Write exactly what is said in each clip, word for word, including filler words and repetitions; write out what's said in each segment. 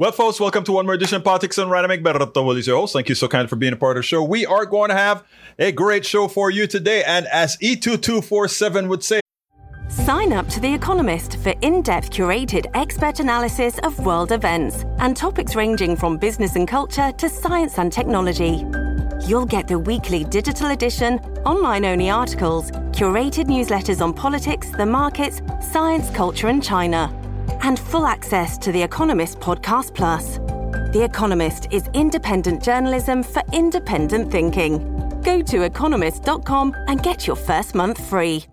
Well, folks, welcome to one more edition of Politics and Right. I'm Egberto Willis, your host. Thank you so kind for being a part of the show. We are going to have a great show for you today. And as E two two four seven would say, sign up to The Economist for in-depth curated expert analysis of world events and topics ranging from business and culture to science and technology. You'll get the weekly digital edition, online-only articles, curated newsletters on politics, the markets, science, culture, and China, and full access to The Economist Podcast Plus. The Economist is independent journalism for independent thinking. Go to economist dot com and get your first month free.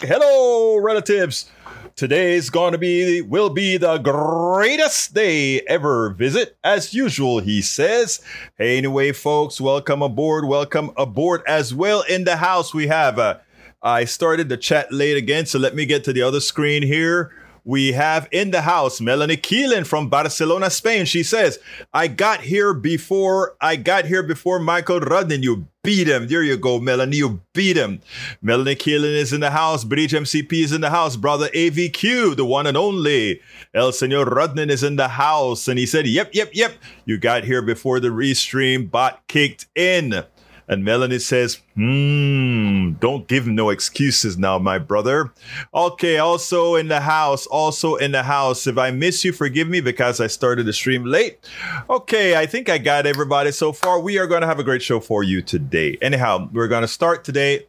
Hello, relatives. Today's going to be, will be the greatest day ever visit, as usual, he says. Hey, anyway, folks, welcome aboard. Welcome aboard as well. In the house, we have, uh, I started the chat late again, so let me get to the other screen here. We have in the house, Melanie Keelan from Barcelona, Spain. She says, I got here before, I got here before Michael Rudnan. You beat him. There you go, Melanie. You beat him. Melanie Keelan is in the house. Breach M C P is in the house. Brother A V Q, the one and only. El Señor Rudnan is in the house. And he said, yep, yep, yep. You got here before the restream bot kicked in. And Melanie says, hmm, don't give no excuses now, my brother. Okay, also in the house, also in the house. If I miss you, forgive me because I started the stream late. Okay, I think I got everybody so far. We are going to have a great show for you today. Anyhow, we're going to start today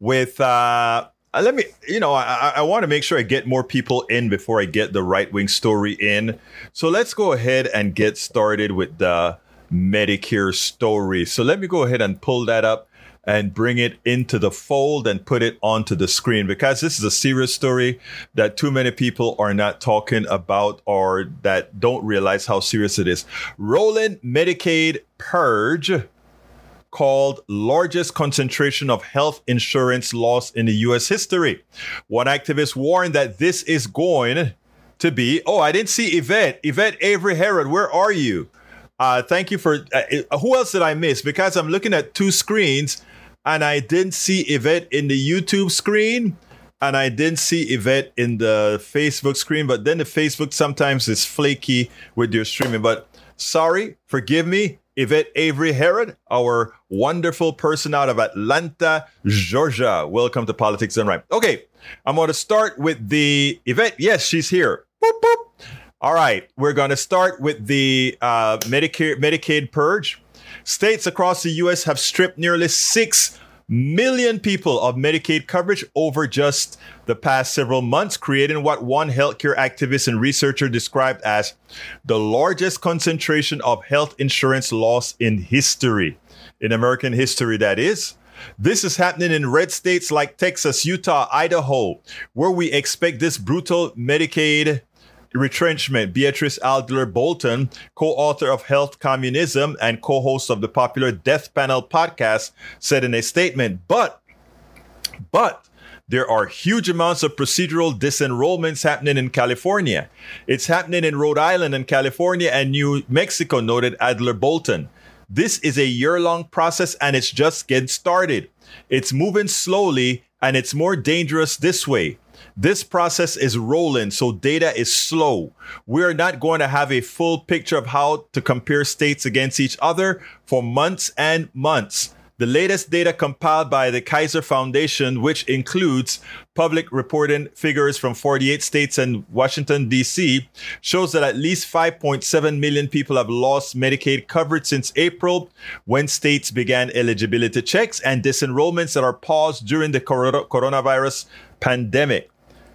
with, uh, let me, you know, I, I want to make sure I get more people in before I get the right-wing story in. So let's go ahead and get started with the Medicare story. So let me go ahead and pull that up and bring it into the fold and put it onto the screen, because this is a serious story that too many people are not talking about or that don't realize how serious it is. Rolling Medicaid purge called largest concentration of health insurance loss in the U S history. One activist warned that this is going to be, oh, I didn't see Yvette. Yvette Avery Herod, where are you? Uh, thank you for, uh, who else did I miss? Because I'm looking at two screens and I didn't see Yvette in the YouTube screen and I didn't see Yvette in the Facebook screen, but then the Facebook sometimes is flaky with your streaming. But sorry, forgive me, Yvette Avery Herod, our wonderful person out of Atlanta, Georgia. Welcome to Politics and Right. Okay, I'm going to start with the Yvette. Yes, she's here. Boop, boop. All right, we're going to start with the uh, Medicare, Medicaid purge. States across the U S have stripped nearly six million people of Medicaid coverage over just the past several months, creating what one healthcare activist and researcher described as the largest concentration of health insurance loss in history, in American history, that is. This is happening in red states like Texas, Utah, Idaho, where we expect this brutal Medicaid retrenchment. Beatrice Adler Bolton, co-author of Health Communism and co-host of the popular Death Panel podcast, said in a statement, but, but there are huge amounts of procedural disenrollments happening in California. It's happening in Rhode Island and California and New Mexico, noted Adler Bolton. This is a year-long process and it's just getting started. It's moving slowly and it's more dangerous this way. This process is rolling, so data is slow. We're not going to have a full picture of how to compare states against each other for months and months. The latest data compiled by the Kaiser Foundation, which includes public reporting figures from forty-eight states and Washington, D C, shows that at least five point seven million people have lost Medicaid coverage since April, when states began eligibility checks and disenrollments that are paused during the coronavirus pandemic.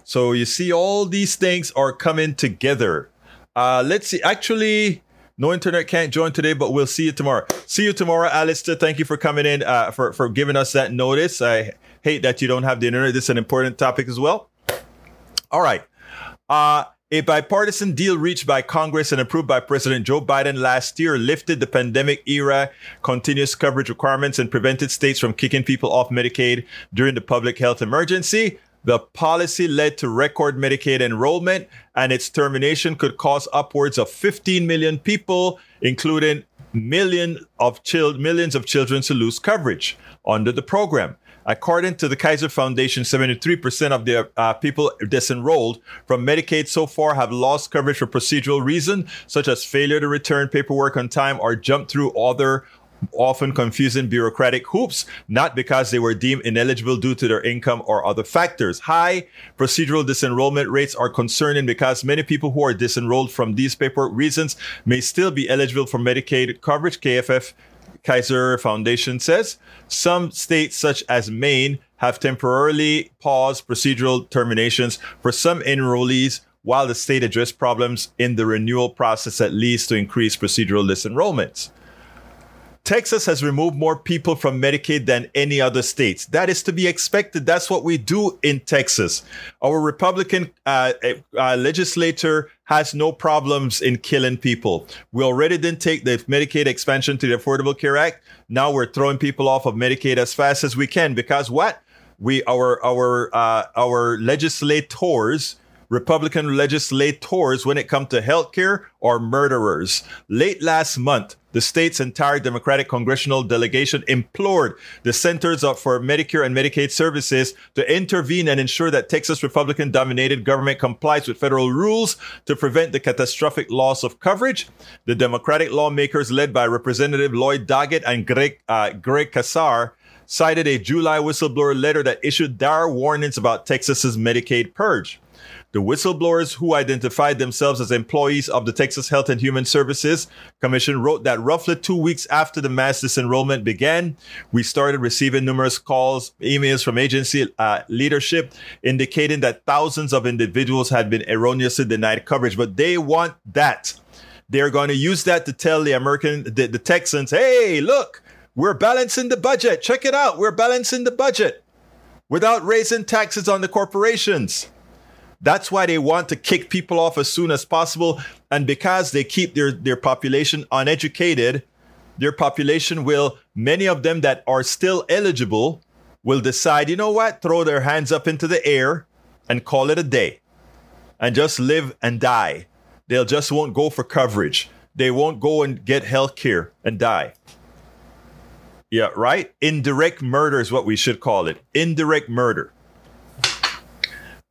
So you see, all these things are coming together. Uh, let's see. Actually, no internet can't join today, but we'll see you tomorrow. See you tomorrow, Alistair. Thank you for coming in, uh, for, for giving us that notice. I hate that you don't have the internet. This is an important topic as well. All right. Uh, a bipartisan deal reached by Congress and approved by President Joe Biden last year lifted the pandemic-era continuous coverage requirements and prevented states from kicking people off Medicaid during the public health emergency. The policy led to record Medicaid enrollment, and its termination could cost upwards of fifteen million people, including million of chil- millions of children, to lose coverage under the program. According to the Kaiser Foundation, seventy-three percent of the uh, people disenrolled from Medicaid so far have lost coverage for procedural reasons, such as failure to return paperwork on time or jump through other often confusing bureaucratic hoops, not because they were deemed ineligible due to their income or other factors. High procedural disenrollment rates are concerning because many people who are disenrolled from these paperwork reasons may still be eligible for Medicaid coverage, K F F Kaiser Foundation says. Some states, such as Maine, have temporarily paused procedural terminations for some enrollees while the state addressed problems in the renewal process that leads to increased procedural disenrollments. Texas has removed more people from Medicaid than any other states. That is to be expected. That's what we do in Texas. Our Republican uh, uh, legislator has no problems in killing people. We already didn't take the Medicaid expansion to the Affordable Care Act. Now we're throwing people off of Medicaid as fast as we can because what? We our our uh, our legislators. Republican legislators, when it comes to healthcare, are murderers. Late last month, the state's entire Democratic congressional delegation implored the Centers for Medicare and Medicaid Services to intervene and ensure that Texas Republican-dominated government complies with federal rules to prevent the catastrophic loss of coverage. The Democratic lawmakers, led by Representative Lloyd Doggett and Greg, uh, Greg Casar, cited a July whistleblower letter that issued dire warnings about Texas's Medicaid purge. The whistleblowers, who identified themselves as employees of the Texas Health and Human Services Commission, wrote that roughly two weeks after the mass disenrollment began, we started receiving numerous calls, emails from agency uh, leadership indicating that thousands of individuals had been erroneously denied coverage. But they want that. They're going to use that to tell the American, the, the Texans, hey, look, we're balancing the budget. Check it out. We're balancing the budget without raising taxes on the corporations. That's why they want to kick people off as soon as possible. And because they keep their, their population uneducated, their population will, many of them that are still eligible, will decide, you know what, throw their hands up into the air and call it a day and just live and die. They'll just won't go for coverage. They won't go and get health care and die. Yeah, right? Indirect murder is what we should call it. Indirect murder.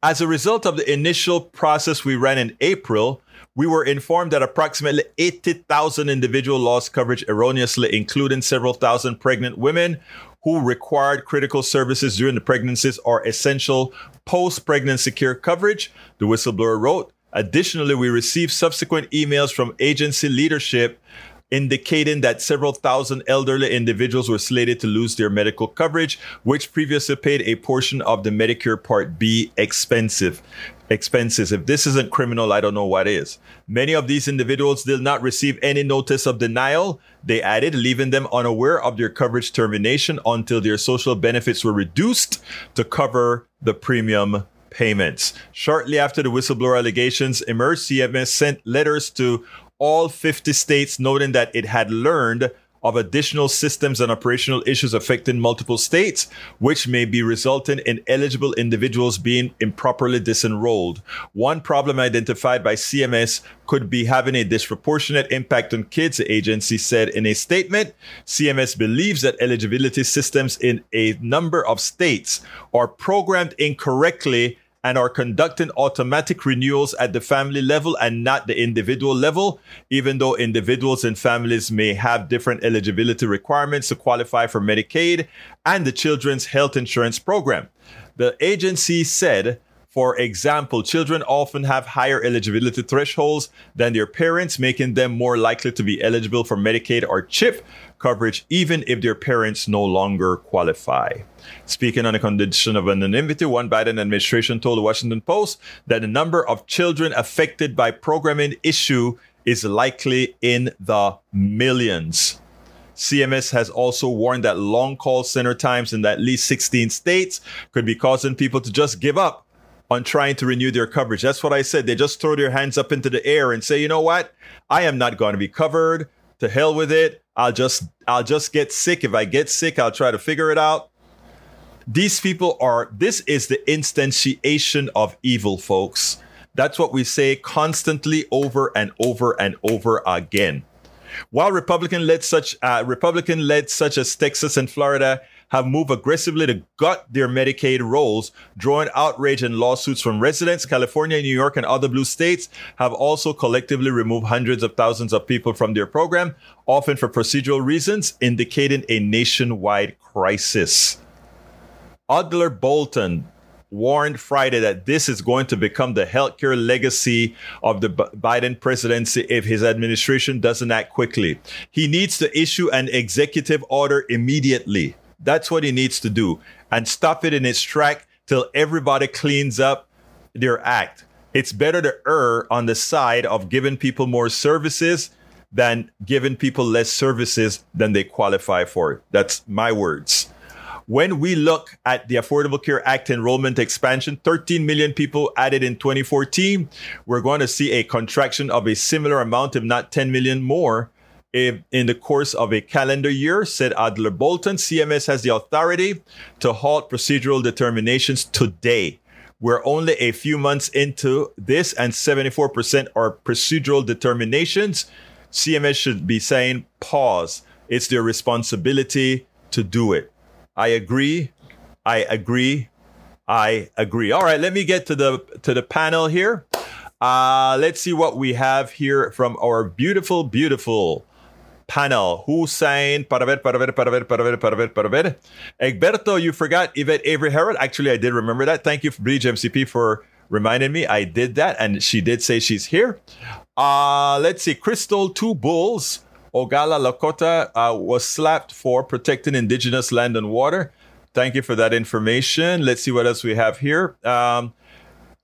As a result of the initial process we ran in April, we were informed that approximately eighty thousand individuals lost coverage erroneously, including several thousand pregnant women who required critical services during the pregnancies or essential post-pregnancy care coverage, the whistleblower wrote. Additionally, we received subsequent emails from agency leadership indicating that several thousand elderly individuals were slated to lose their medical coverage, which previously paid a portion of the Medicare Part B expensive expenses. If this isn't criminal, I don't know what is. Many of these individuals did not receive any notice of denial, they added, leaving them unaware of their coverage termination until their social benefits were reduced to cover the premium payments. Shortly after the whistleblower allegations emerged, C M S sent letters to all fifty states noting that it had learned of additional systems and operational issues affecting multiple states, which may be resulting in eligible individuals being improperly disenrolled. One problem identified by C M S could be having a disproportionate impact on kids, the agency said in a statement. C M S believes that eligibility systems in a number of states are programmed incorrectly and are conducting automatic renewals at the family level and not the individual level, even though individuals and families may have different eligibility requirements to qualify for Medicaid and the Children's Health Insurance Program. The agency said, for example, children often have higher eligibility thresholds than their parents, making them more likely to be eligible for Medicaid or CHIP coverage, even if their parents no longer qualify. Speaking on a condition of anonymity, one Biden administration told the Washington Post that the number of children affected by programming issue is likely in the millions. C M S has also warned that long call center times in at least sixteen states could be causing people to just give up on trying to renew their coverage. That's what I said. They just throw their hands up into the air and say, you know what? I am not going to be covered. To hell with it. I'll just I'll just get sick. If I get sick, I'll try to figure it out. These people are, this is the instantiation of evil, folks. That's what we say constantly over and over and over again. While Republican-led such, uh, Republican-led such as Texas and Florida have moved aggressively to gut their Medicaid rolls, drawing outrage and lawsuits from residents. California, New York, and other blue states have also collectively removed hundreds of thousands of people from their program, often for procedural reasons, indicating a nationwide crisis. Adler Bolton warned Friday that this is going to become the healthcare legacy of the B- Biden presidency if his administration doesn't act quickly. He needs to issue an executive order immediately. That's what he needs to do, and stop it in its track till everybody cleans up their act. It's better to err on the side of giving people more services than giving people less services than they qualify for. That's my words. When we look at the Affordable Care Act enrollment expansion, thirteen million people added in twenty fourteen, we're going to see a contraction of a similar amount, if not ten million more, if in the course of a calendar year, said Adler Bolton. C M S has the authority to halt procedural determinations today. We're only a few months into this, and seventy-four percent are procedural determinations. C M S should be saying, pause. It's their responsibility to do it. I agree. I agree. I agree. All right, let me get to the to the panel here. Uh, let's see what we have here from our beautiful, beautiful panel. Who signed? Para ver, para ver, para ver, para ver, para ver, para ver. Egberto, you forgot Yvette Avery Herod. Actually, I did remember that. Thank you, Breach M C P, for reminding me. I did that, and she did say she's here. Uh, let's see. Crystal Two Bulls. Ogala Lakota uh, was slapped for protecting indigenous land and water. Thank you for that information. Let's see what else we have here. Um,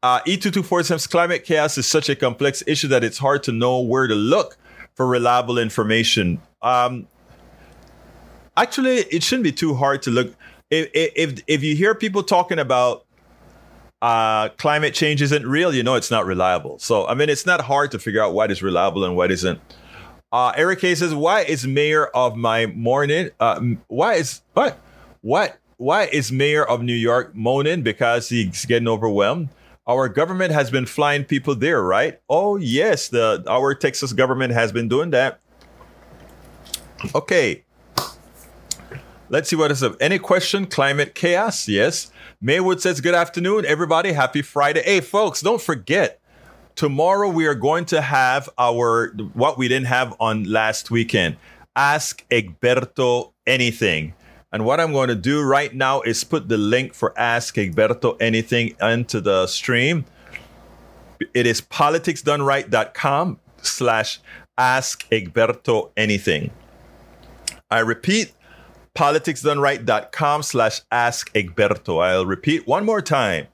uh, E two two four seven's climate chaos is such a complex issue that it's hard to know where to look for reliable information. Um, actually, it shouldn't be too hard to look. If, if, if you hear people talking about uh, climate change isn't real, you know it's not reliable. So, I mean, it's not hard to figure out what is reliable and what isn't. Uh, Eric K says, why is mayor of my morning? Uh, why is what? What? Why is mayor of New York moaning because he's getting overwhelmed? Our government has been flying people there, right? Oh, yes. The our Texas government has been doing that. OK, let's see what is up. Any question? Climate chaos. Yes. Maywood says, good afternoon, everybody. Happy Friday. Hey, folks, don't forget. Tomorrow, we are going to have our what we didn't have on last weekend. Ask Egberto Anything. And what I'm going to do right now is put the link for Ask Egberto Anything into the stream. It is politicsdoneright.com slash Ask Egberto Anything. I repeat, politicsdoneright.com slash Ask Egberto. I'll repeat one more time.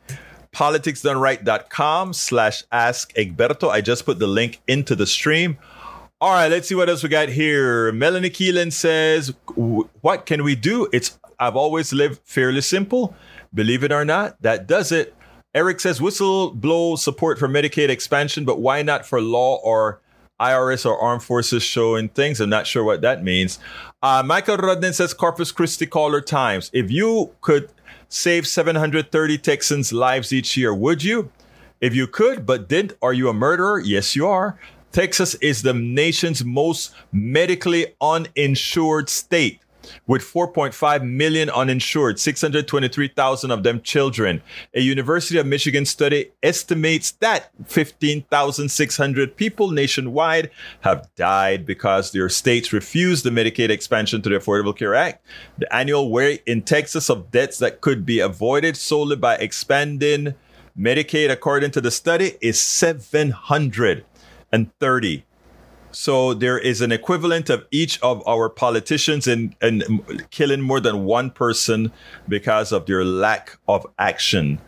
politicsdoneright.com slash ask Egberto. I just put the link into the stream. All right, let's see what else we got here. Melanie Keelan says, what can we do? It's I've always lived fairly simple. Believe it or not, that does it. Eric says, whistleblow support for Medicaid expansion, but why not for law or I R S or armed forces showing things? I'm not sure what that means. Uh, Michael Rudnan says, Corpus Christi Caller Times. If you could save seven hundred thirty Texans' lives each year, would you? If you could, but didn't, are you a murderer? Yes, you are. Texas is the nation's most medically uninsured state, with four point five million uninsured, six hundred twenty-three thousand of them children. A University of Michigan study estimates that fifteen thousand six hundred people nationwide have died because their states refused the Medicaid expansion to the Affordable Care Act. The annual weight in Texas of deaths that could be avoided solely by expanding Medicaid, according to the study, is seven hundred thirty. So there is an equivalent of each of our politicians in, in killing more than one person because of their lack of action.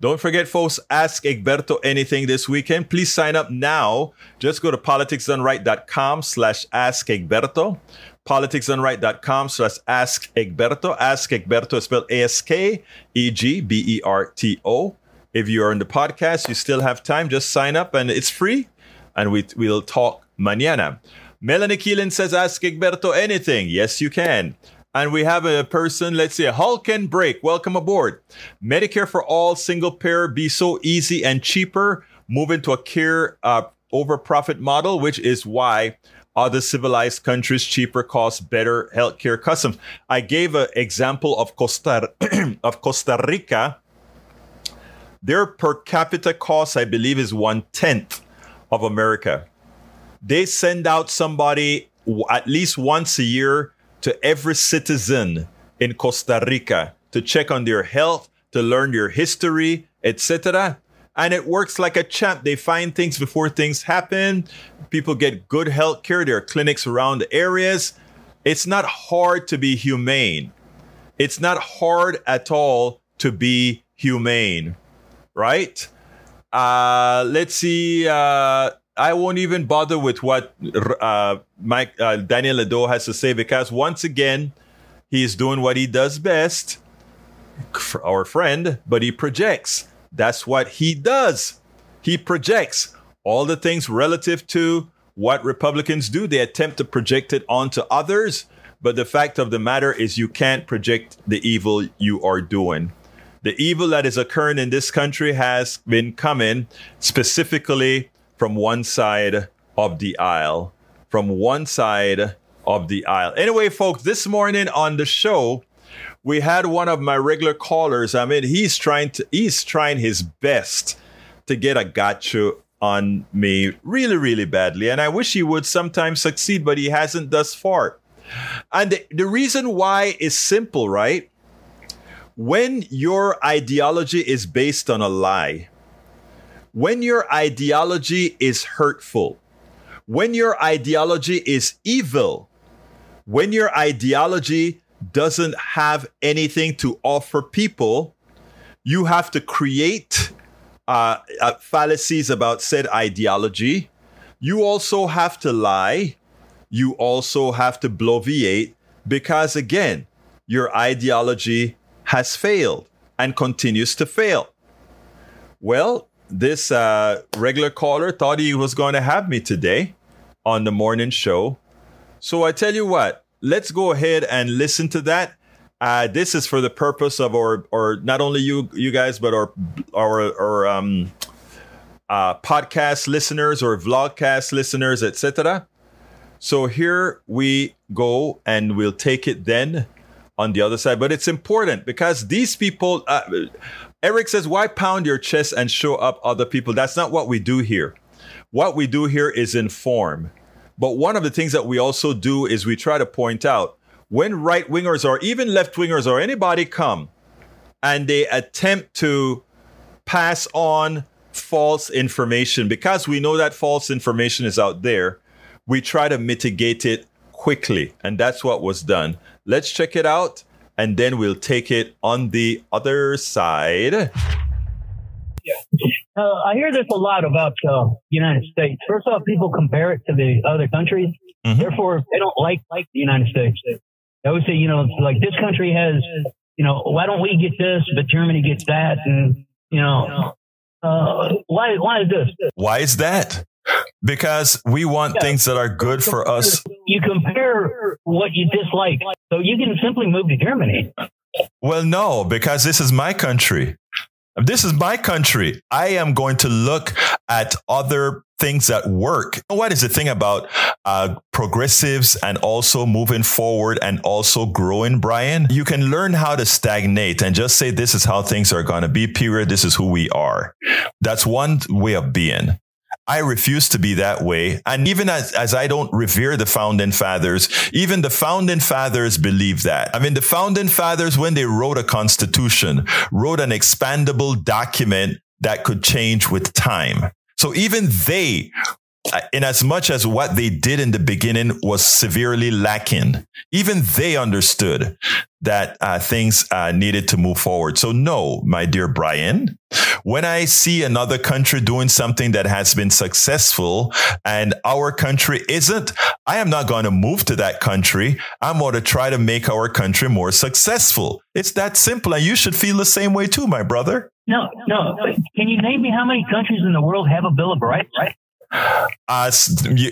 Don't forget, folks, Ask Egberto Anything this weekend. Please sign up now. Just go to politicsdoneright.com slash Ask Egberto. politicsdoneright.com slash Ask Egberto. Ask Egberto is spelled A S K E G B E R T O. If you are in the podcast, you still have time. Just sign up and it's free. And we, we'll talk mañana. Melanie Keelan says, ask Egberto anything. Yes, you can. And we have a person, let's see, Hulk and Break. Welcome aboard. Medicare for all, single payer, be so easy and cheaper. Move into a care uh, over profit model, which is why other civilized countries, cheaper costs, better healthcare customs. I gave an example of Costa, of Costa Rica. Their per capita cost, I believe, is one-tenth of America. They send out somebody at least once a year to every citizen in Costa Rica to check on their health, to learn their history, et cetera. And it works like a champ. They find things before things happen. People get good health care. There are clinics around the areas. It's not hard to be humane. It's not hard at all to be humane, right? Uh, let's see. Uh, I won't even bother with what uh, Mike, uh, Daniel Ledo has to say, because once again, he is doing what he does best, our friend, but he projects. That's what he does. He projects all the things relative to what Republicans do. They attempt to project it onto others. But the fact of the matter is you can't project the evil you are doing. The evil that is occurring in this country has been coming specifically from one side of the aisle, from one side of the aisle. Anyway, folks, this morning on the show, we had one of my regular callers. I mean, he's trying to, he's trying his best to get a gotcha on me really, really badly. And I wish he would sometimes succeed, but he hasn't thus far. And the, the reason why is simple, right? When your ideology is based on a lie, when your ideology is hurtful, when your ideology is evil, when your ideology doesn't have anything to offer people, you have to create uh, uh, fallacies about said ideology. You also have to lie. You also have to bloviate, because again, your ideology has failed and continues to fail. Well, this uh, regular caller thought he was going to have me today on the morning show. So I tell you what, let's go ahead and listen to that. Uh, this is for the purpose of our, or not only you, you guys, but our, our, our um, uh, podcast listeners or vlogcast listeners, et cetera. So here we go, and we'll take it then on the other side. But it's important because these people, uh, Eric says, why pound your chest and show up other people? That's not what we do here. What we do here is inform. But one of the things that we also do is we try to point out when right-wingers or even left-wingers or anybody come and they attempt to pass on false information, because we know that false information is out there, we try to mitigate it quickly. And that's what was done. Let's check it out, and then we'll take it on the other side. Yeah. Uh, I hear this a lot about the uh, United States. First off, people compare it to the other countries. Mm-hmm. Therefore, they don't like, like the United States. They always say, you know, like this country has, you know, why don't we get this, but Germany gets that? And, you know, uh, why, why is this? Why is that? Because we want yeah. things that are good for us. You compare what you dislike. So you can simply move to Germany. Well, no, because this is my country. This is my country. I am going to look at other things that work. What is the thing about uh, progressives and also moving forward and also growing, Brian? You can learn how to stagnate and just say, this is how things are going to be, period. This is who we are. That's one way of being. I refuse to be that way. And even as, as I don't revere the founding fathers, even the founding fathers believe that. I mean, the founding fathers, when they wrote a constitution, wrote an expandable document that could change with time. So even they, in as much as what they did in the beginning was severely lacking, even they understood that uh, things uh, needed to move forward. So no, my dear Brian, when I see another country doing something that has been successful and our country isn't, I am not going to move to that country. I'm going to try to make our country more successful. It's that simple. And you should feel the same way too, my brother. No, no. Can you name me how many countries in the world have a Bill of Rights? Right? Uh,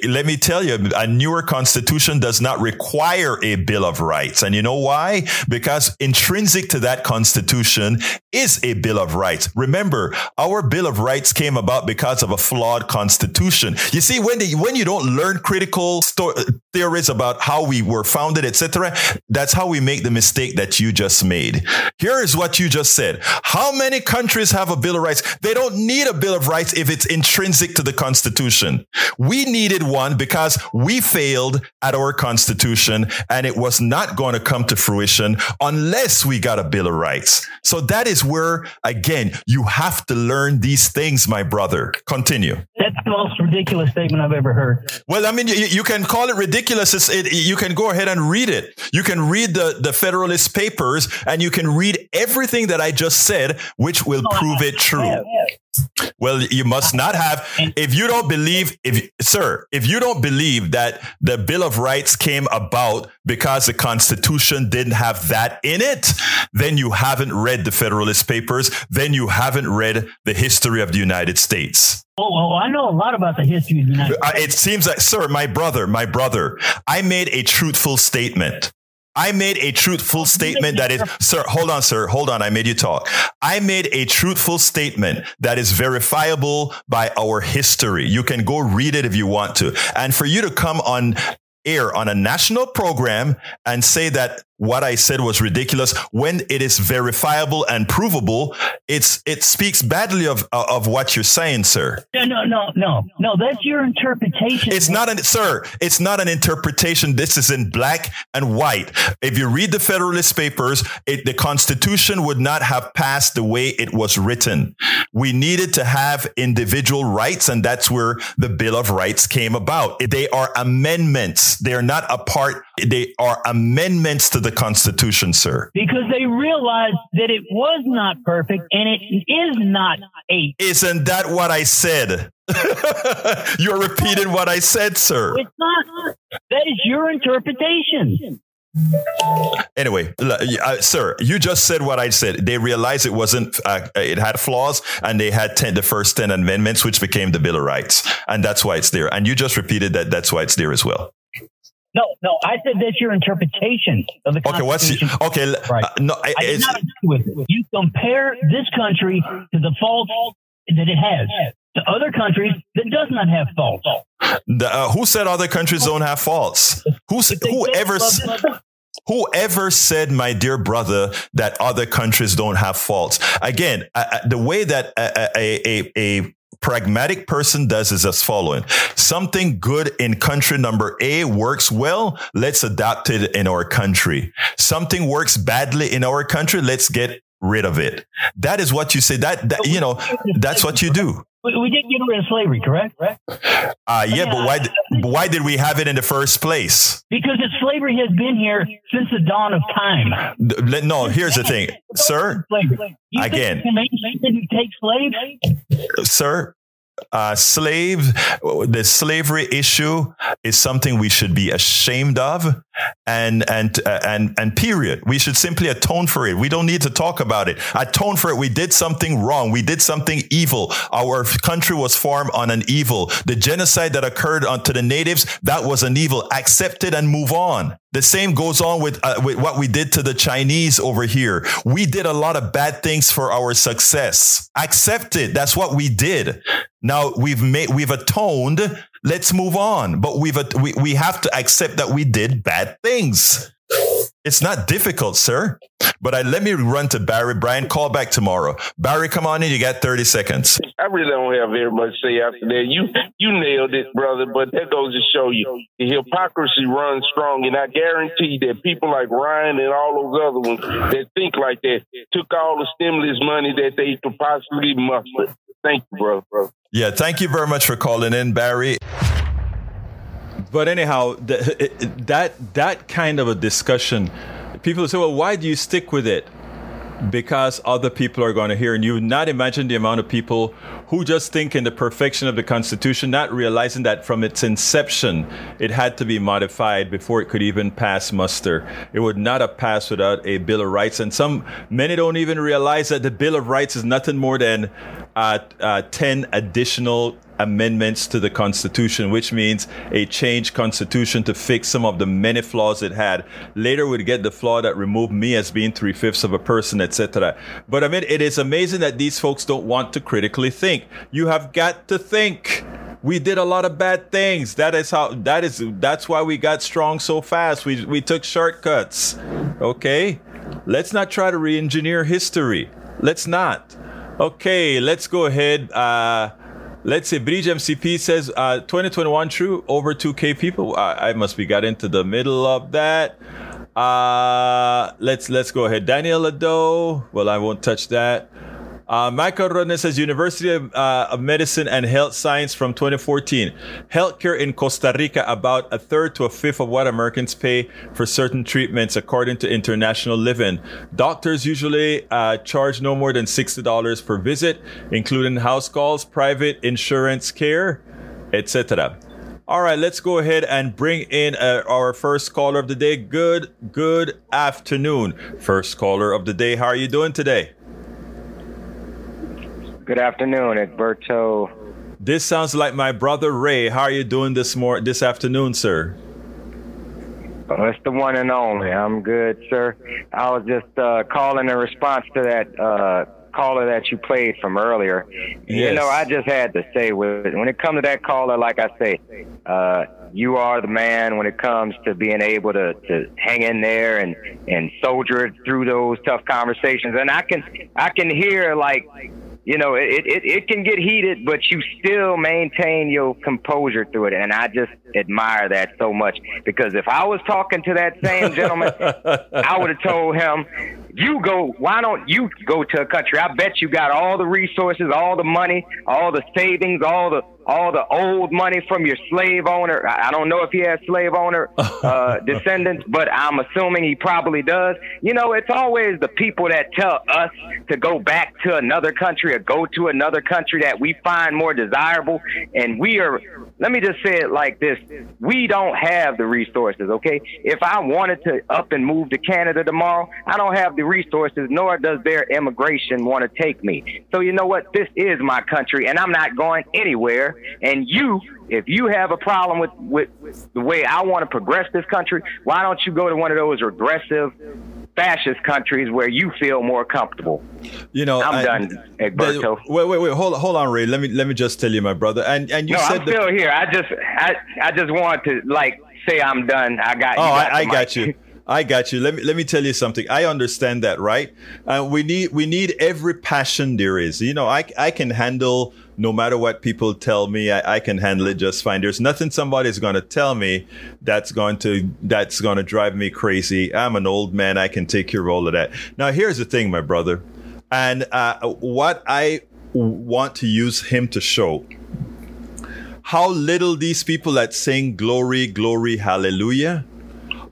let me tell you, a newer constitution does not require a Bill of Rights. And you know why? Because intrinsic to that constitution is a Bill of Rights. Remember, our Bill of Rights came about because of a flawed constitution. You see, when the, when you don't learn critical sto- theories about how we were founded, et cetera, that's how we make the mistake that you just made. Here is what you just said. How many countries have a Bill of Rights? They don't need a Bill of Rights if it's intrinsic to the Constitution. We needed one because we failed at our Constitution, and it was not going to come to fruition unless we got a Bill of Rights. So that is where, again, you have to learn these things, my brother. Continue. That's the most ridiculous statement I've ever heard. Well, I mean, you, you can call it ridiculous. It's, it, you can go ahead and read it. You can read the, the Federalist Papers, and you can read everything that I just said, which will oh, prove I, it true. Yeah, yeah. Well, you must not have. If you don't believe, if sir, if you don't believe that the Bill of Rights came about because the Constitution didn't have that in it, then you haven't read the Federalist Papers. Then you haven't read the history of the United States. Oh, well, I know a lot about the history of the United States. It seems like, sir, my brother, my brother, I made a truthful statement. I made a truthful statement that is, sir, hold on, sir, hold on. I made you talk. I made a truthful statement that is verifiable by our history. You can go read it if you want to. And for you to come on air on a national program and say that what I said was ridiculous when it is verifiable and provable, it's, it speaks badly of, of what you're saying, sir. No, no, no, no, no, that's your interpretation. It's not an, sir, it's not an interpretation. This is in black and white. If you read the Federalist Papers, it, the Constitution would not have passed the way it was written. We needed to have individual rights, and that's where the Bill of Rights came about. They are amendments. They are not a part. They are amendments to the Constitution, sir. Because they realized that it was not perfect and it is not a. Isn't that what I said? You're repeating what I said, sir. It's not. That is your interpretation. Anyway, uh, sir, you just said what I said. They realized it wasn't, uh, it had flaws, and they had ten, the first ten amendments, which became the Bill of Rights. And that's why it's there. And you just repeated that that's why it's there as well. No, no, I said that's your interpretation of the Constitution. Okay, what's your, okay? Right. Uh, no, I, I did not agree with it. You compare this country to the faults that it has to other countries that does not have faults. The, uh, who said other countries don't have faults? Who's whoever? Whoever said, my dear brother, that other countries don't have faults? Again, uh, the way that a a a. a pragmatic person does is as following. Something good in country number A works well. Let's adopt it in our country. Something works badly in our country. Let's get rid of it. That is what you say. That, that you know, that's what you do. We did get rid of slavery, correct? Correct. Uh, yeah, but why, but why did we have it in the first place? Because it's slavery has been here since the dawn of time. No, here's the thing, sir. You Again, they didn't take slaves, sir. Uh, slave, the slavery issue is something we should be ashamed of, and and uh, and and period. We should simply atone for it. We don't need to talk about it. Atone for it. We did something wrong. We did something evil. Our country was formed on an evil. The genocide that occurred onto the natives, that was an evil. Accept it and move on. The same goes on with, uh, with what we did to the Chinese over here. We did a lot of bad things for our success. Accept it. That's what we did. Now we've made, we've atoned. Let's move on. But we've, we, we have to accept that we did bad things. It's not difficult, sir. But I, let me run to Barry. Brian, call back tomorrow. Barry, come on in. You got thirty seconds. I really don't have very much to say after that. You you nailed it, brother. But that goes to show you the hypocrisy runs strong. And I guarantee that people like Ryan and all those other ones that think like that took all the stimulus money that they could possibly muster. Thank you, brother. brother. Yeah, thank you very much for calling in, Barry. But anyhow, that, that that kind of a discussion, people say, well, why do you stick with it? Because other people are going to hear. And you would not imagine the amount of people who just think in the perfection of the Constitution, not realizing that from its inception, it had to be modified before it could even pass muster. It would not have passed without a Bill of Rights. And some, many don't even realize that the Bill of Rights is nothing more than uh, uh, ten additional amendments to the Constitution, which means a changed Constitution to fix some of the many flaws it had. Later, we'd get the flaw that removed me as being three-fifths of a person, et cetera. But I mean, it is amazing that these folks don't want to critically think. You have got to think. We did a lot of bad things. That is how. That is. That's why we got strong so fast. We we took shortcuts. Okay, let's not try to re-engineer history. Let's not. Okay, let's go ahead. Uh, Let's see, Breach M C P says, uh, twenty twenty-one true, over two K people. I, I must be got into the middle of that. Uh, let's let's go ahead. Daniel Lado, well, I won't touch that. Uh, Michael Rudnan says, University of, uh, of Medicine and Health Science from twenty fourteen. Healthcare in Costa Rica, about a third to a fifth of what Americans pay for certain treatments, according to International Living. Doctors usually uh, charge no more than sixty dollars per visit, including house calls, private insurance care, et cetera. All right, let's go ahead and bring in uh, our first caller of the day. Good, good afternoon. First caller of the day, how are you doing today? Good afternoon, Egberto. This sounds like my brother Ray. How are you doing this mor- this afternoon, sir? Oh, it's the one and only. I'm good, sir. I was just uh, calling in response to that uh, caller that you played from earlier. Yes. You know, I just had to say, when it comes to that caller, like I say, uh, you are the man when it comes to being able to, to hang in there and, and soldier through those tough conversations. And I can I can hear, like, you know, it, it, it can get heated, but you still maintain your composure through it. And I just admire that so much, because if I was talking to that same gentleman, I would have told him, you go, why don't you go to a country? I bet you got all the resources, all the money, all the savings, all the all the old money from your slave owner. I don't know if he has slave owner uh, descendants, but I'm assuming he probably does. You know, it's always the people that tell us to go back to another country or go to another country that we find more desirable. And we are, let me just say it like this. We don't have the resources, okay? If I wanted to up and move to Canada tomorrow, I don't have the resources, nor does their immigration want to take me. So you know what? This is my country, and I'm not going anywhere. And you, if you have a problem with, with, with the way I want to progress this country, why don't you go to one of those regressive fascist countries where you feel more comfortable? You know, I'm I, done, Egberto. Wait, wait, wait. Hold, hold on, Ray. Let me let me just tell you, my brother. And and you no, said I'm still the... here. I just I I just want to like say I'm done. I got. Oh, you got I, I got you. I got you. Let me let me tell you something. I understand that, right? Uh, we need we need every passion there is. You know, I I can handle. No matter what people tell me, I, I can handle it just fine. There's nothing somebody's going to tell me that's going to that's going to drive me crazy. I'm an old man. I can take care of all of that. Now, here's the thing, my brother, and uh, what I want to use him to show how little these people that sing glory, glory, hallelujah,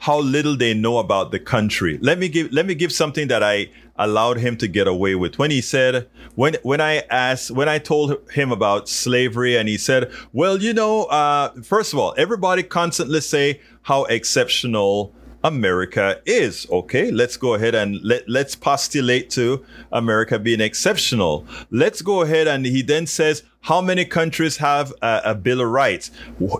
how little they know about the country. Let me give let me give something that I allowed him to get away with. When he said, when when I asked, when I told him about slavery, and he said, well, you know, uh, first of all, everybody constantly say how exceptional America is. Okay, let's go ahead and let, let's postulate to America being exceptional. Let's go ahead. And he then says, how many countries have a, a Bill of Rights?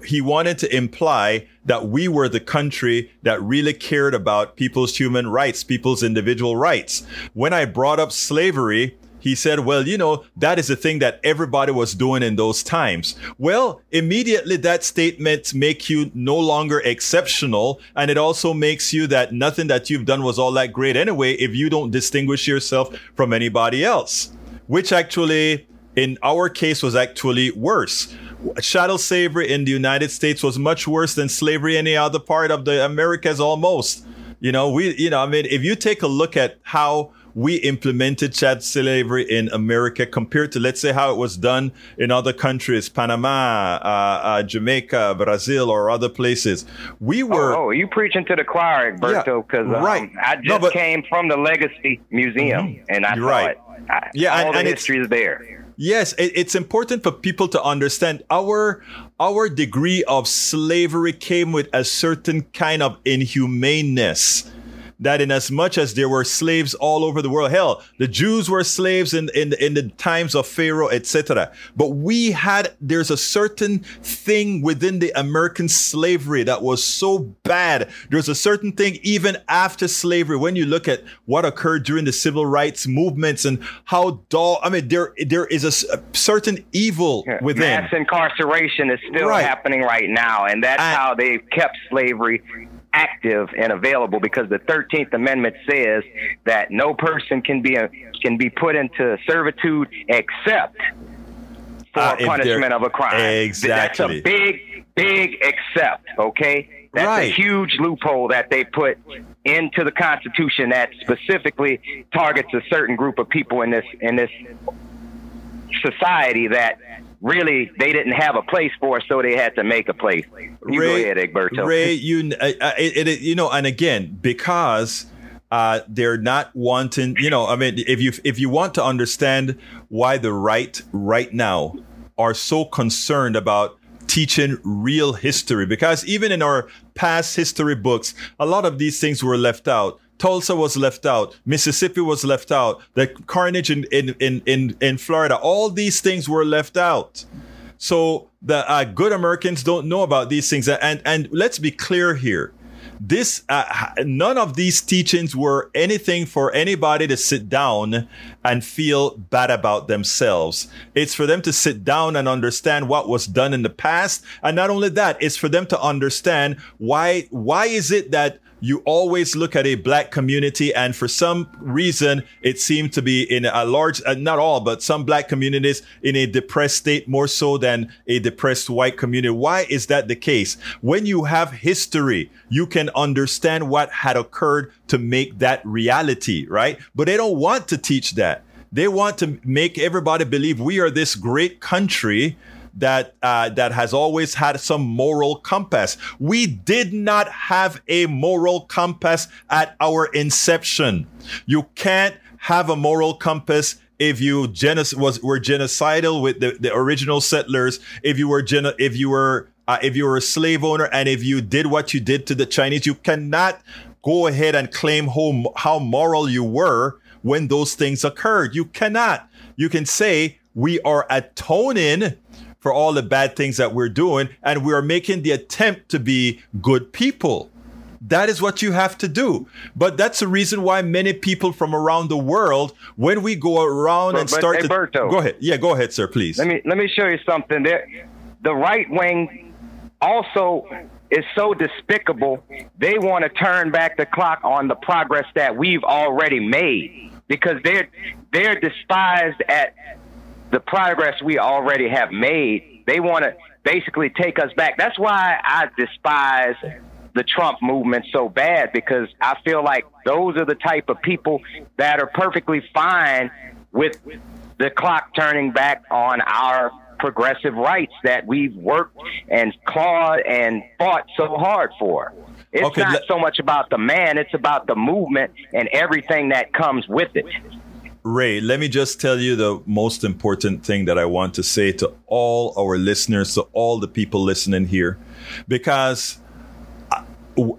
He wanted to imply that we were the country that really cared about people's human rights, people's individual rights. When I brought up slavery, he said, well, you know, that is the thing that everybody was doing in those times. Well, immediately that statement makes you no longer exceptional. And it also makes you that nothing that you've done was all that great anyway, if you don't distinguish yourself from anybody else, which actually, in our case, was actually worse. Chattel slavery in the United States was much worse than slavery in any other part of the Americas almost. You know, we, you know, I mean, if you take a look at how we implemented chattel slavery in America compared to, let's say, how it was done in other countries, Panama, uh, uh, Jamaica, Brazil, or other places. We were. Oh, oh you preaching to the choir, Egberto, because yeah, um, right. I just no, but, came from the Legacy Museum, mm-hmm. and I saw right. it. I, yeah, all and, the and history is there. Yes, it, it's important for people to understand our our degree of slavery came with a certain kind of inhumaneness. that in as much as there were slaves all over the world, hell, the Jews were slaves in, in, in the times of Pharaoh, et cetera. But we had, there's a certain thing within the American slavery that was so bad. There's a certain thing even after slavery, when you look at what occurred during the civil rights movements and how dull, I mean, there there is a, a certain evil within. Mass incarceration is still right. happening right now, and that's and, how they've kept slavery active and available, because the thirteenth Amendment says that no person can be a, can be put into servitude except for uh, punishment of a crime. Exactly. That's a big, big except, okay? That's right. A huge loophole that they put into the Constitution that specifically targets a certain group of people in this in this society that really, they didn't have a place for it, so they had to make a place. You Ray, go ahead, Egberto. Ray, you, uh, it, it, you know, and again, because uh, they're not wanting, you know, I mean, if you if you want to understand why the right right now are so concerned about teaching real history, because even in our past history books, a lot of these things were left out. Tulsa was left out. Mississippi was left out. The carnage in, in, in, in, in Florida. All these things were left out. So the uh, good Americans don't know about these things. And, and let's be clear here. This, uh, none of these teachings were anything for anybody to sit down and feel bad about themselves. It's for them to sit down and understand what was done in the past. And not only that, it's for them to understand why, why is it that you always look at a black community, and for some reason, it seemed to be in a large, uh, not all, but some black communities in a depressed state more so than a depressed white community. Why is that the case? When you have history, you can understand what had occurred to make that reality, right? But they don't want to teach that. They want to make everybody believe we are this great country that uh, that has always had some moral compass. We did not have a moral compass at our inception. You can't have a moral compass if you geno- was were genocidal with the, the original settlers, if you were geno- if you were uh, if you were a slave owner, and if you did what you did to the Chinese. You cannot go ahead and claim how, how moral you were when those things occurred. You cannot. You can say we are atoning for all the bad things that we're doing, and we are making the attempt to be good people. That is what you have to do. But that's the reason why many people from around the world, when we go around but, and but start to Egberto, go ahead. Yeah, go ahead, sir, please. Let me let me show you something. There, the right wing also is so despicable, they want to turn back the clock on the progress that we've already made, because they're they're despised at the progress we already have made. They want to basically take us back. That's why I despise the Trump movement so bad, because I feel like those are the type of people that are perfectly fine with the clock turning back on our progressive rights that we've worked and clawed and fought so hard for. It's okay, not so much about the man, it's about the movement and everything that comes with it. Ray, let me just tell you the most important thing that I want to say to all our listeners, to all the people listening here, because,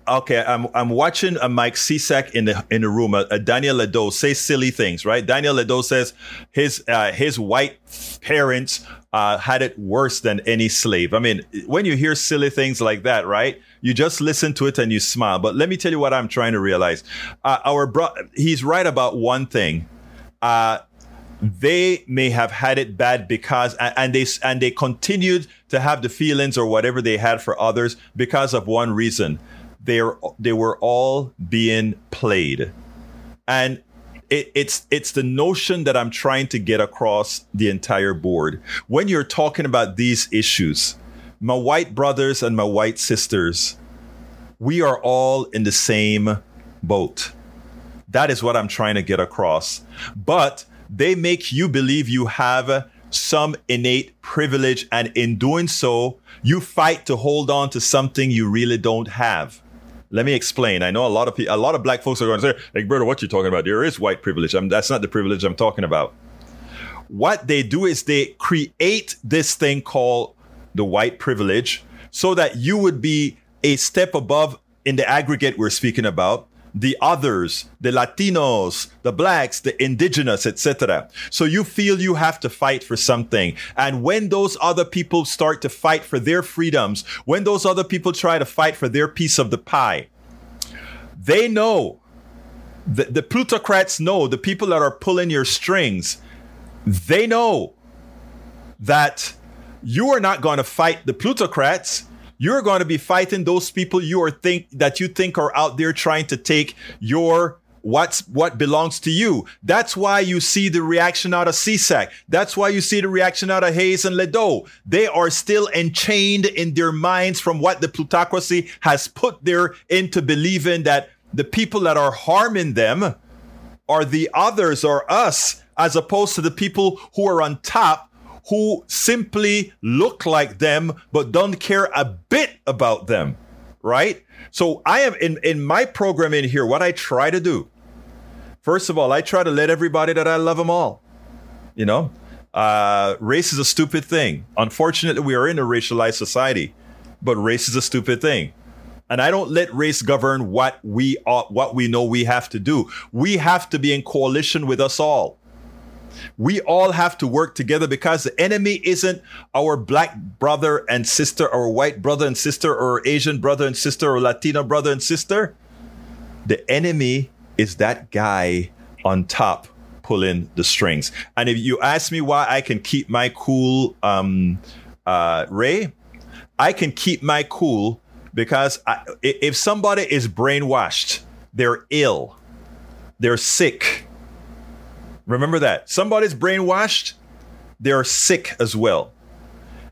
okay, I'm I'm watching a Mike Cisak in the in the room, a, a Daniel Ledo say silly things, right? Daniel Ledo says his uh, his white parents uh, had it worse than any slave. I mean, when you hear silly things like that, right? You just listen to it and you smile. But let me tell you what I'm trying to realize. Uh, our bro- he's right about one thing. Uh, they may have had it bad because, and, and they and they continued to have the feelings or whatever they had for others because of one reason: they they were all being played, and it, it's it's the notion that I'm trying to get across the entire board. When you're talking about these issues, my white brothers and my white sisters, we are all in the same boat. That is what I'm trying to get across. But they make you believe you have some innate privilege, and in doing so, you fight to hold on to something you really don't have. Let me explain. I know a lot of people, a lot of black folks are going to say, like, Egberto, what you talking about? There is white privilege. I'm, that's not the privilege I'm talking about. What they do is they create this thing called the white privilege so that you would be a step above in the aggregate we're speaking about. the others, the Latinos, the blacks, the indigenous, et cetera. So you feel you have to fight for something. And when those other people start to fight for their freedoms, when those other people try to fight for their piece of the pie, they know, the, the plutocrats know, the people that are pulling your strings, they know that you are not going to fight the plutocrats. You're going to be fighting those people you are think that you think are out there trying to take your what's what belongs to you. That's why you see the reaction out of C SAC. That's why you see the reaction out of Hayes and Ledo. They are still enchained in their minds from what the plutocracy has put there into believing that the people that are harming them are the others or us, as opposed to the people who are on top, who simply look like them, but don't care a bit about them, right? So I am in, in my program in here, what I try to do, first of all, I try to let everybody that I love them all, you know, uh, race is a stupid thing. Unfortunately, we are in a racialized society, but race is a stupid thing. And I don't let race govern what we ought, what we know we have to do. We have to be in coalition with us all. We all have to work together, because the enemy isn't our black brother and sister, or white brother and sister, or Asian brother and sister, or Latino brother and sister. The enemy is that guy on top pulling the strings. And if you ask me why I can keep my cool, um, uh, Ray, I can keep my cool because I, if somebody is brainwashed, they're ill, they're sick. Remember that. Somebody's brainwashed, they're sick as well.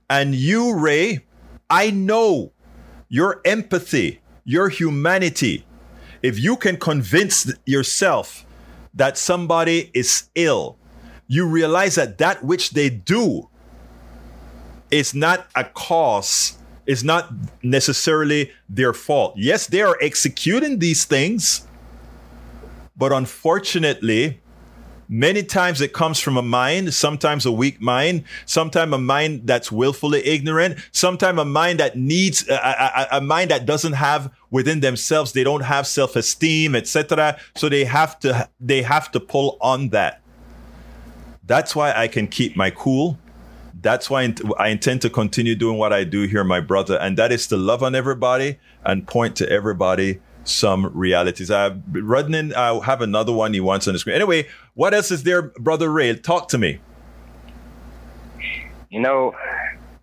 And you, Ray, I know your empathy, your humanity. If you can convince yourself that somebody is ill, you realize that that which they do is not a cause, is not necessarily their fault. Yes, they are executing these things, but unfortunately, many times it comes from a mind, sometimes a weak mind, sometimes a mind that's willfully ignorant, sometimes a mind that needs, a, a, a mind that doesn't have within themselves, they don't have self-esteem, et cetera. So they have to, they have to pull on that. That's why I can keep my cool. That's why I intend to continue doing what I do here, my brother. And that is to love on everybody and point to everybody some realities. Uh, Rudnan, I have another one he wants on the screen. Anyway, what else is there, Brother Ray? Talk to me. You know,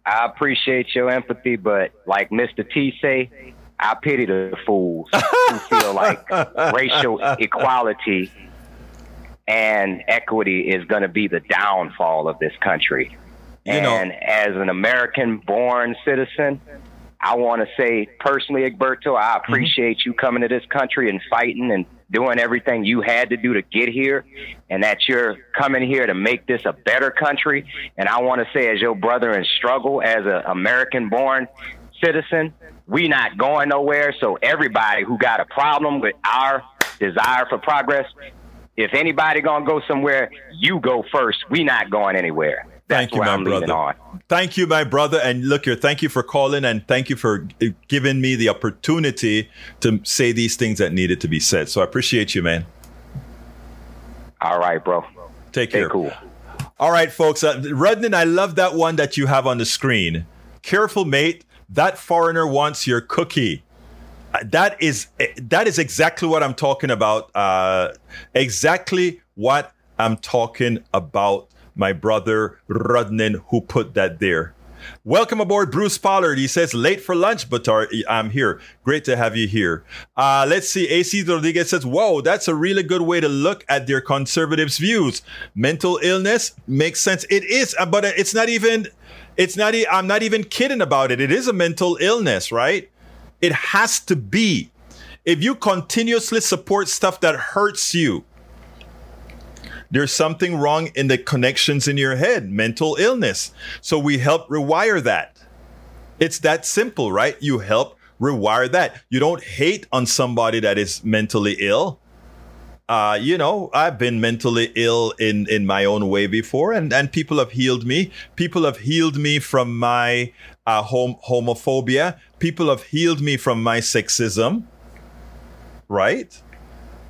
I appreciate your empathy, but like Mister T say, I pity the fools who feel like racial equality and equity is going to be the downfall of this country. You and know. As an American-born citizen, I want to say personally, Egberto, I appreciate mm-hmm. you coming to this country and fighting and doing everything you had to do to get here, and that you're coming here to make this a better country. And I want to say, as your brother in struggle, as an American-born citizen, we not going nowhere. So everybody who got a problem with our desire for progress, if anybody going to go somewhere, you go first. We not going anywhere. That's thank you, my I'm brother. Thank you, my brother. And look here, thank you for calling, and thank you for giving me the opportunity to say these things that needed to be said. So I appreciate you, man. All right, bro. Take Stay care. Cool. All right, folks. Uh, Rudnan, I love that one that you have on the screen. Careful, mate. That foreigner wants your cookie. Uh, that is that is exactly what I'm talking about. Uh, exactly what I'm talking about. My brother Rudnan, who put that there. Welcome aboard, Bruce Pollard. He says, late for lunch, but I'm here. Great to have you here. Uh, let's see. A C Rodriguez says, whoa, that's a really good way to look at their conservatives' views. Mental illness makes sense. It is, but it's not even, it's not, I'm not even kidding about it. It is a mental illness, right? It has to be. If you continuously support stuff that hurts you, there's something wrong in the connections in your head, mental illness. So we help rewire that. It's that simple, right? You help rewire that. You don't hate on somebody that is mentally ill. Uh, you know, I've been mentally ill in, in my own way before, and, and people have healed me. People have healed me from my uh, hom- homophobia. People have healed me from my sexism, right?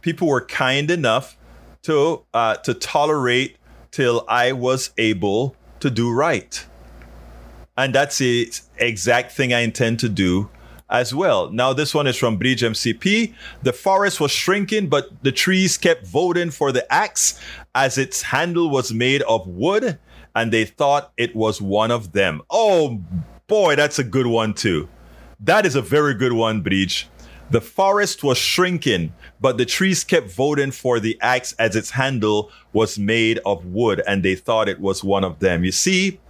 people were kind enough to uh, to tolerate till I was able to do right. And that's the exact thing I intend to do as well. Now, this one is from Breach M C P. The forest was shrinking, but the trees kept voting for the axe as its handle was made of wood, and they thought it was one of them. Oh, boy, that's a good one, too. That is a very good one, Breach. The forest was shrinking, but the trees kept voting for the axe as its handle was made of wood, and they thought it was one of them. You see,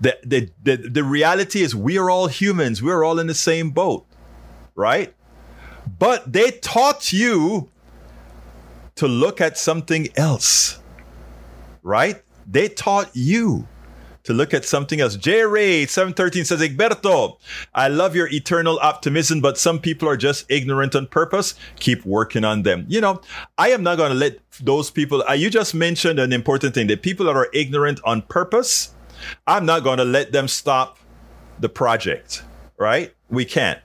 the the the, the reality is we are all humans. We're all in the same boat, right? But they taught you to look at something else, right? They taught you to look at something else. J. Ray seven thirteen says, Egberto, I love your eternal optimism, but some people are just ignorant on purpose. Keep working on them. You know, I am not going to let those people. Uh, you just mentioned an important thing, that people that are ignorant on purpose, I'm not going to let them stop the project, right? We can't.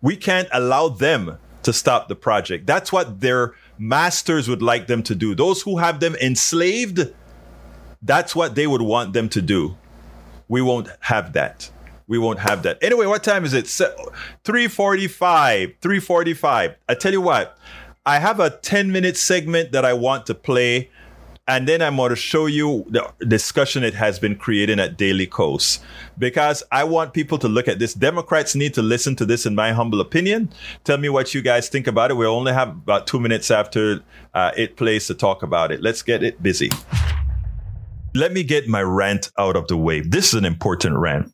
We can't allow them to stop the project. That's what their masters would like them to do. Those who have them enslaved, that's what they would want them to do. We won't have that. We won't have that. Anyway, what time is it? three forty-five. three forty-five. I tell you what, I have a ten-minute segment that I want to play, and then I'm going to show you the discussion it has been creating at Daily Kos, because I want people to look at this. Democrats need to listen to this, in my humble opinion. Tell me what you guys think about it. We'll only have about two minutes after uh, it plays to talk about it. Let's get it busy. Let me get my rant out of the way. This is an important rant.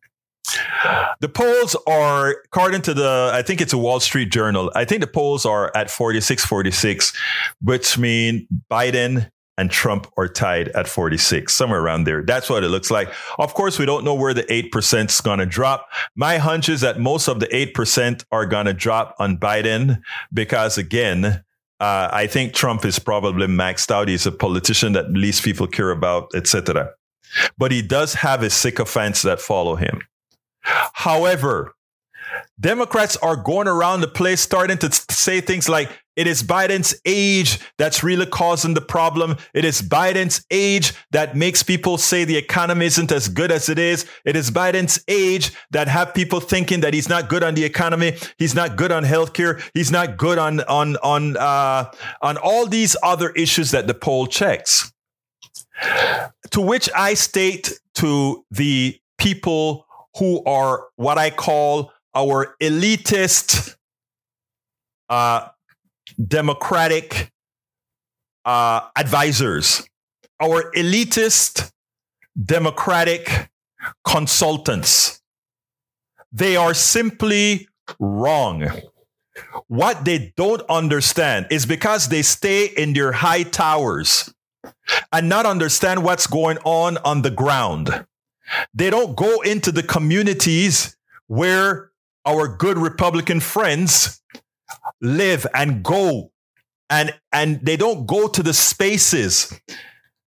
The polls are, according to the, I think it's a Wall Street Journal, I think the polls are at forty-six forty-six, which means Biden and Trump are tied at forty-six, somewhere around there. That's what it looks like. Of course, we don't know where the eight percent is going to drop. My hunch is that most of the eight percent are going to drop on Biden because, again, Uh, I think Trump is probably maxed out. He's a politician that least people care about, et cetera. But he does have his sycophants that follow him. However, Democrats are going around the place starting to say things like, it is Biden's age that's really causing the problem. It is Biden's age that makes people say the economy isn't as good as it is. It is Biden's age that have people thinking that he's not good on the economy. He's not good on healthcare. He's not good on on on uh, on all these other issues that the poll checks. To which I state to the people who are what I call our elitist uh, Democratic uh, advisors, our elitist Democratic consultants. They are simply wrong. What they don't understand is because they stay in their high towers and not understand what's going on on the ground. They don't go into the communities where our good Republican friends live and go, and and they don't go to the spaces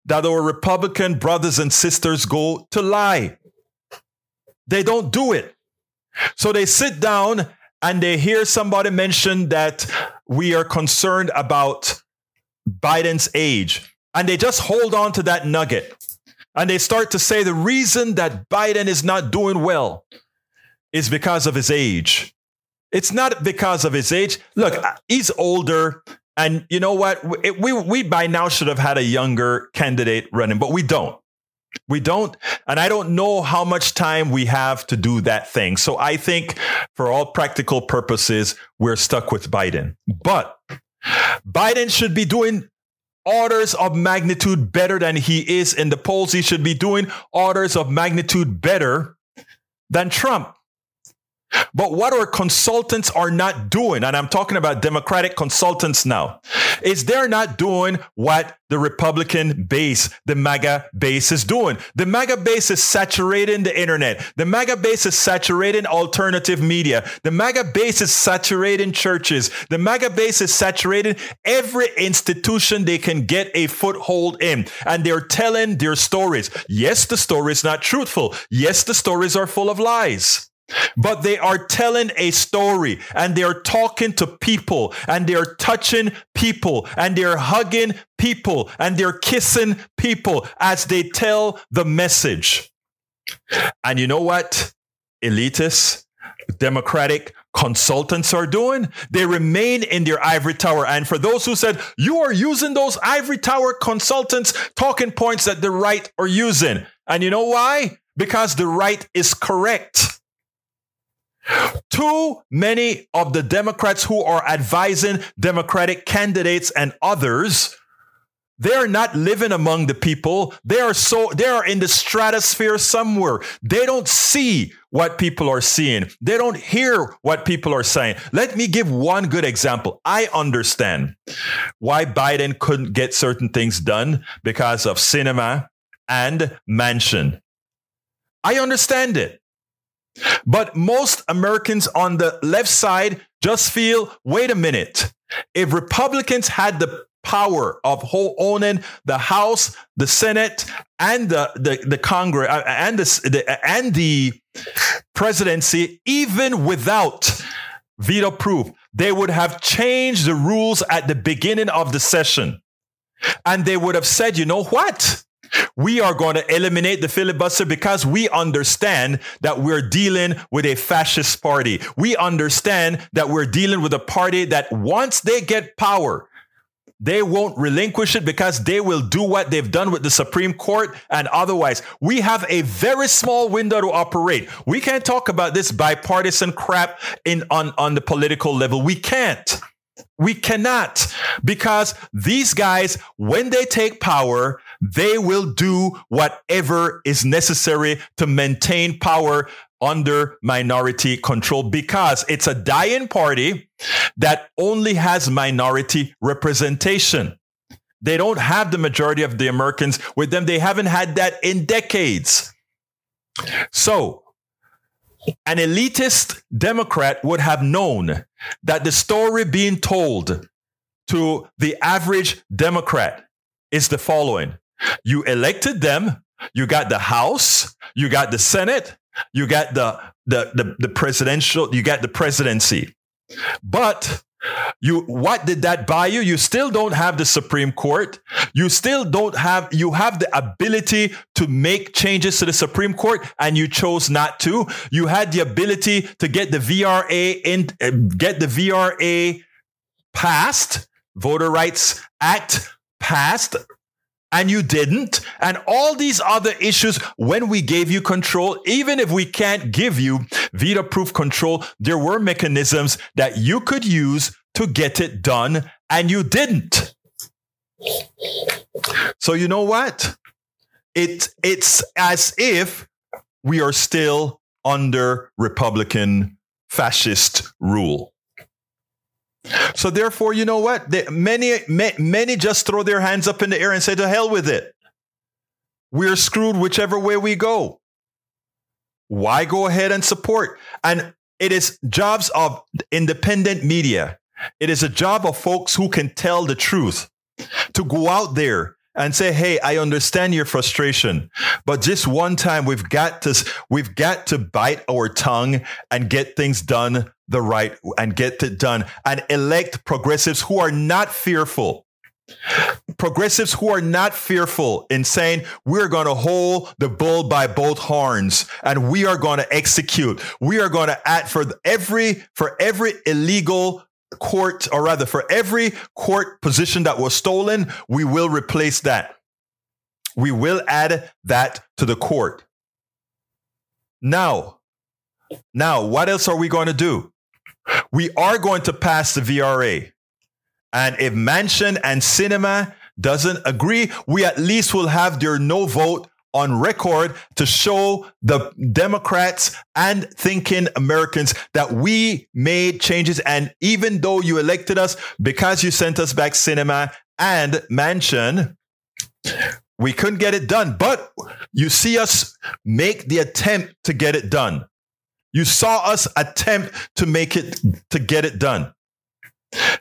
that our Republican brothers and sisters go to lie. They don't do it. So they sit down and they hear somebody mention that we are concerned about Biden's age, and they just hold on to that nugget, and they start to say the reason that Biden is not doing well is because of his age. It's not because of his age. Look, he's older. And you know what? We, we, we by now should have had a younger candidate running, but we don't. We don't. And I don't know how much time we have to do that thing. So I think for all practical purposes, we're stuck with Biden. But Biden should be doing orders of magnitude better than he is in the polls. He should be doing orders of magnitude better than Trump. But what our consultants are not doing, and I'm talking about Democratic consultants now, is they're not doing what the Republican base, the MAGA base is doing. The MAGA base is saturating the internet. The MAGA base is saturating alternative media. The MAGA base is saturating churches. The MAGA base is saturating every institution they can get a foothold in. And they're telling their stories. Yes, the story is not truthful. Yes, the stories are full of lies. But they are telling a story, and they are talking to people, and they are touching people, and they are hugging people, and they're kissing people as they tell the message. And you know what elitists, Democratic consultants are doing? They remain in their ivory tower. And for those who said, you are using those ivory tower consultants' talking points that the right are using. And you know why? Because the right is correct. Too many of the Democrats who are advising Democratic candidates and others, they are not living among the people. They are so they are in the stratosphere somewhere. They don't see what people are seeing. They don't hear what people are saying. Let me give one good example. I understand why Biden couldn't get certain things done because of cinema and mansion. I understand it. But most Americans on the left side just feel, wait a minute, if Republicans had the power of whole owning the House, the Senate, and the, the, the Congress and the, the and the presidency, even without veto proof, they would have changed the rules at the beginning of the session. And they would have said, you know what? We are going to eliminate the filibuster because we understand that we're dealing with a fascist party. We understand that we're dealing with a party that once they get power, they won't relinquish it because they will do what they've done with the Supreme Court and otherwise. We have a very small window to operate. We can't talk about this bipartisan crap in on, on the political level. We can't. We cannot, because these guys, when they take power, they will do whatever is necessary to maintain power under minority control, because it's a dying party that only has minority representation. They don't have the majority of the Americans with them. They haven't had that in decades. So an elitist Democrat would have known that the story being told to the average Democrat is the following. You elected them. You got the House. You got the Senate. You got the, the, the, the presidential. You got the presidency. But you, what did that buy you? You still don't have the Supreme Court. You still don't have, you have the ability to make changes to the Supreme Court, and you chose not to. You had the ability to get the V R A in, uh, get the V R A passed, Voter Rights Act passed, and you didn't. And all these other issues, when we gave you control, even if we can't give you veto-proof control, there were mechanisms that you could use to get it done, and you didn't. So you know what? It, it's as if we are still under Republican fascist rule. So therefore, you know what? They, many, may, many just throw their hands up in the air and say, to hell with it. We're screwed whichever way we go. Why go ahead and support? And it is jobs of independent media. It is a job of folks who can tell the truth, to go out there and say, hey, I understand your frustration, but this one time we've got to, we've got to bite our tongue and get things done the right and get it done, and elect progressives who are not fearful. Progressives who are not fearful in saying, we're going to hold the bull by both horns, and we are going to execute. We are going to act for every, for every illegal court, or rather for every court position that was stolen, we will replace that. We will add that to the court. Now, now, what else are we going to do? We are going to pass the V R A. And if Manchin and Sinema doesn't agree, we at least will have their no vote on record to show the Democrats and thinking Americans that we made changes. And even though you elected us, because you sent us back Sinema and Manchin, we couldn't get it done. But you see us make the attempt to get it done. You saw us attempt to make it, to get it done.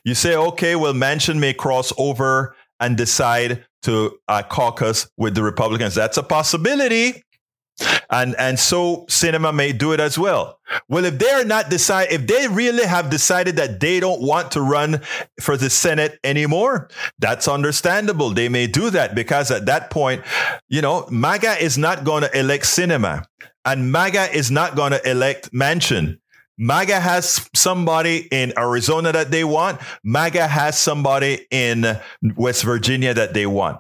You say, okay, well, Manchin may cross over and decide to uh, caucus with the Republicans. That's a possibility. And and so cinema may do it as well. Well, if they're not decide, if they really have decided that they don't want to run for the Senate anymore, that's understandable. They may do that because at that point, you know, MAGA is not going to elect cinema, and MAGA is not going to elect Manchin. MAGA has somebody in Arizona that they want. MAGA has somebody in West Virginia that they want.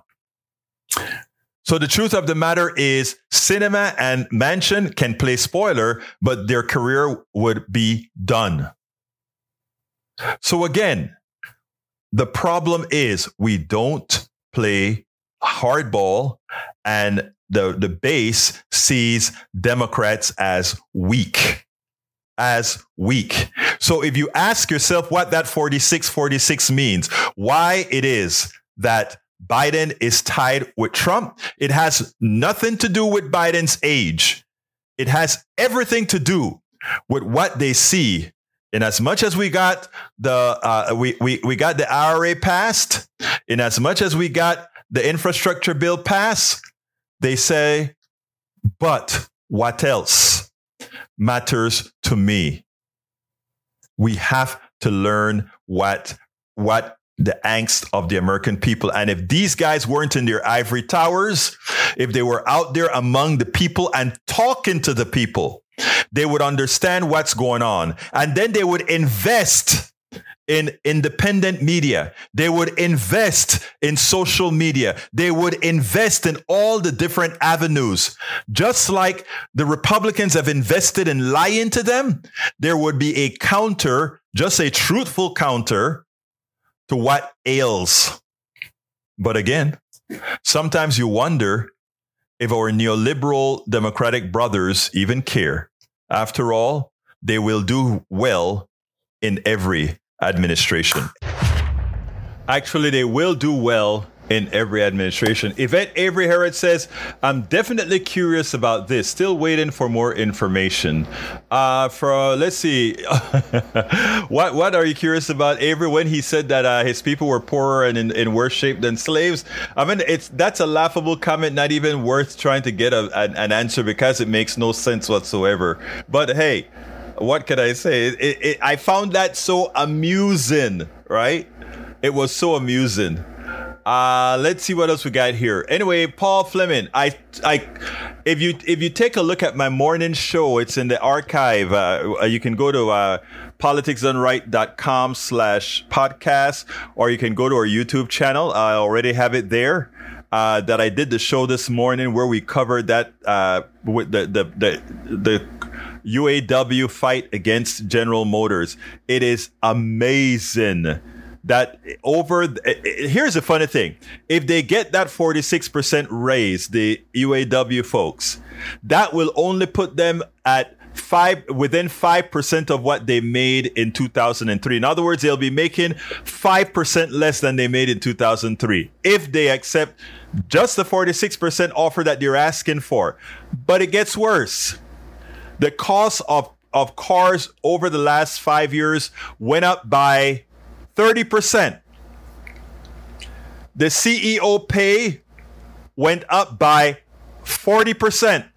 So the truth of the matter is cinema and Manchin can play spoiler, but their career would be done. So again, the problem is we don't play hardball, and the, the base sees Democrats as weak, as weak. So if you ask yourself what that forty-six forty-six means, why it is that Biden is tied with Trump, it has nothing to do with Biden's age. It has everything to do with what they see. And as much as we got the uh, we, we we got the I R A passed, and as much as we got the infrastructure bill passed, they say, but what else matters to me? We have to learn what what. the angst of the American people. And if these guys weren't in their ivory towers, if they were out there among the people and talking to the people, they would understand what's going on. And then they would invest in independent media. They would invest in social media. They would invest in all the different avenues. Just like the Republicans have invested in lying to them, there would be a counter, just a truthful counter to what ails. But again, sometimes you wonder if our neoliberal Democratic brothers even care. After all, they will do well in every administration. Actually, they will do well in every administration. Yvette Avery Herod says, I'm definitely curious about this. Still waiting for more information. Uh, for uh, let's see. what what are you curious about, Avery? When he said that uh, his people were poorer and in, in worse shape than slaves. I mean, it's that's a laughable comment, not even worth trying to get a, an, an answer, because it makes no sense whatsoever. But hey, what can I say? It, it, it, I found that so amusing, right? It was so amusing. Uh, let's see what else we got here. Anyway, Paul Fleming, I, I, if you if you take a look at my morning show, it's in the archive. Uh, you can go to uh, politicsdoneright.com slash podcast, or you can go to our YouTube channel. I already have it there. Uh, that I did the show this morning where we covered that uh, with the the the the U A W fight against General Motors. It is amazing. That over, here's the funny thing. If they get that forty-six percent raise, the U A W folks, that will only put them at five, within five percent of what they made in two thousand three. In other words, they'll be making five percent less than they made in two thousand three if they accept just the forty-six percent offer that they're asking for. But it gets worse. The cost of, of cars over the last five years went up by thirty percent. The C E O pay went up by forty percent.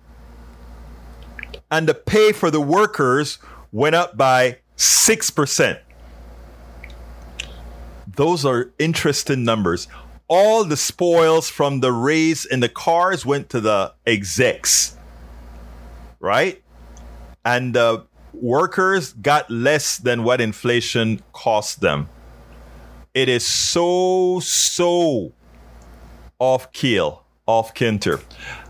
And the pay for the workers went up by six percent. Those are interesting numbers. All the spoils from the raise in the cars went to the execs, right? And the workers got less than what inflation cost them. It is so, so off keel, off kilter.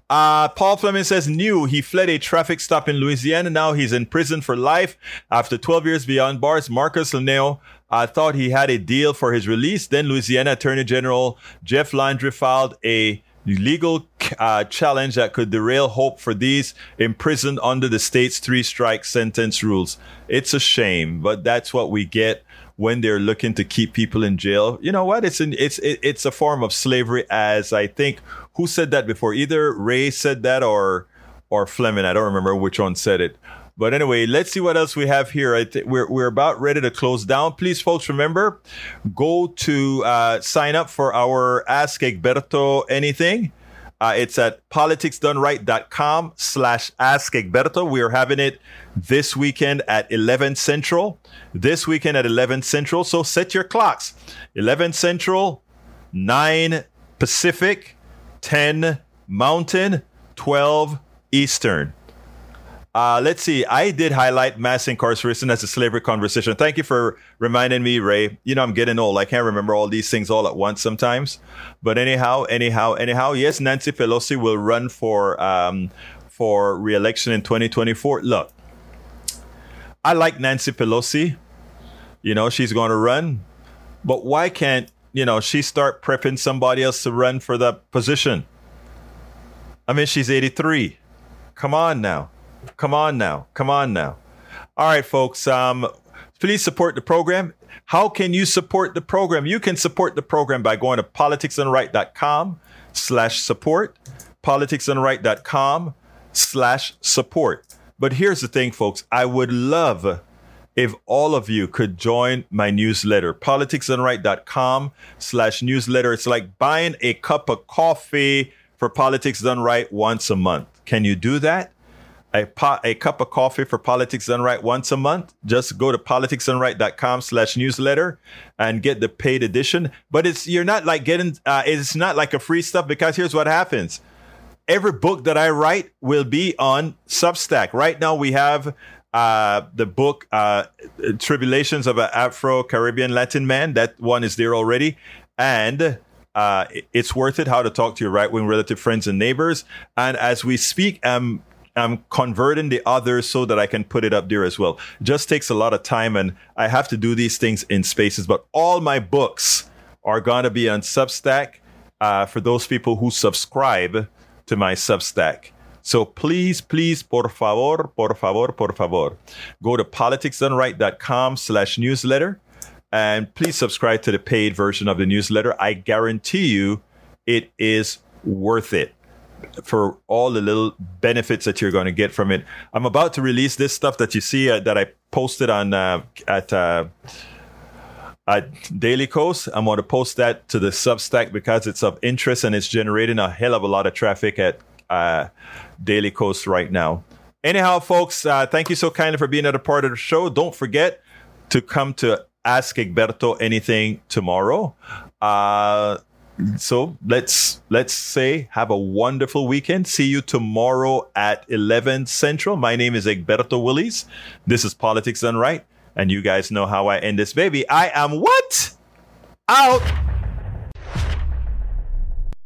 Uh, Paul Fleming says, new, he fled a traffic stop in Louisiana. Now he's in prison for life after twelve years beyond bars. Marcus Laneo uh, thought he had a deal for his release. Then Louisiana Attorney General Jeff Landry filed a legal uh, challenge that could derail hope for these imprisoned under the state's three-strike sentence rules. It's a shame, but that's what we get when they're looking to keep people in jail. You know what? It's an, it's it, it's a form of slavery, as I think, who said that before? Either Ray said that or or Fleming. I don't remember which one said it. But anyway, let's see what else we have here. I th- we're we're about ready to close down. Please, folks, remember, go to uh, sign up for our Ask Egberto Anything. Uh, it's at politicsdoneright.com slash Ask Egberto. We are having it this weekend at eleven Central. This weekend at eleven Central. So set your clocks. eleven Central, nine Pacific, ten Mountain, twelve Eastern. Uh, let's see. I did highlight mass incarceration as a slavery conversation. Thank you for reminding me, Ray. You know, I'm getting old. I can't remember all these things all at once sometimes. But anyhow, anyhow, anyhow, yes, Nancy Pelosi will run for um, for re-election in twenty twenty-four. Look, I like Nancy Pelosi. You know, she's going to run. But why can't, you know, she start prepping somebody else to run for that position? I mean, she's eighty-three. Come on now. Come on now. Come on now. All right, folks. Um, please support the program. How can you support the program? You can support the program by going to politicsandright.com slash support. politicsandright.com slash support. But here's the thing, folks. I would love if all of you could join my newsletter, politicsandright.com slash newsletter. It's like buying a cup of coffee for Politics Done Right once a month. Can you do that? A, po- a cup of coffee for Politics Done Right once a month. Just go to politicsdoneright.com slash newsletter and get the paid edition. But it's you're not like getting uh, it's not like a free stuff, because here's what happens. Every book that I write will be on Substack. Right now we have uh, the book uh, Tribulations of an Afro-Caribbean Latin Man. That one is there already. And uh, It's Worth It, How to Talk to Your Right-Wing Relative Friends and Neighbors. And as we speak, um. I'm converting the others so that I can put it up there as well. Just takes a lot of time, and I have to do these things in spaces. But all my books are going to be on Substack uh, for those people who subscribe to my Substack. So please, please, por favor, por favor, por favor, go to politicsdoneright.com slash newsletter, and please subscribe to the paid version of the newsletter. I guarantee you it is worth it, for all the little benefits that you're going to get from it. I'm about to release this stuff that you see uh, that I posted on uh, at uh, at Daily Kos. I'm going to post that to the Substack because it's of interest and it's generating a hell of a lot of traffic at uh, Daily Kos right now. Anyhow, folks, uh, thank you so kindly for being a part of the show. Don't forget to come to Ask Egberto Anything tomorrow. Uh, So let's let's say have a wonderful weekend. See you tomorrow at eleven Central. My name is Egberto Willis. This is Politics Done Right. And you guys know how I end this, baby. I am what? Out.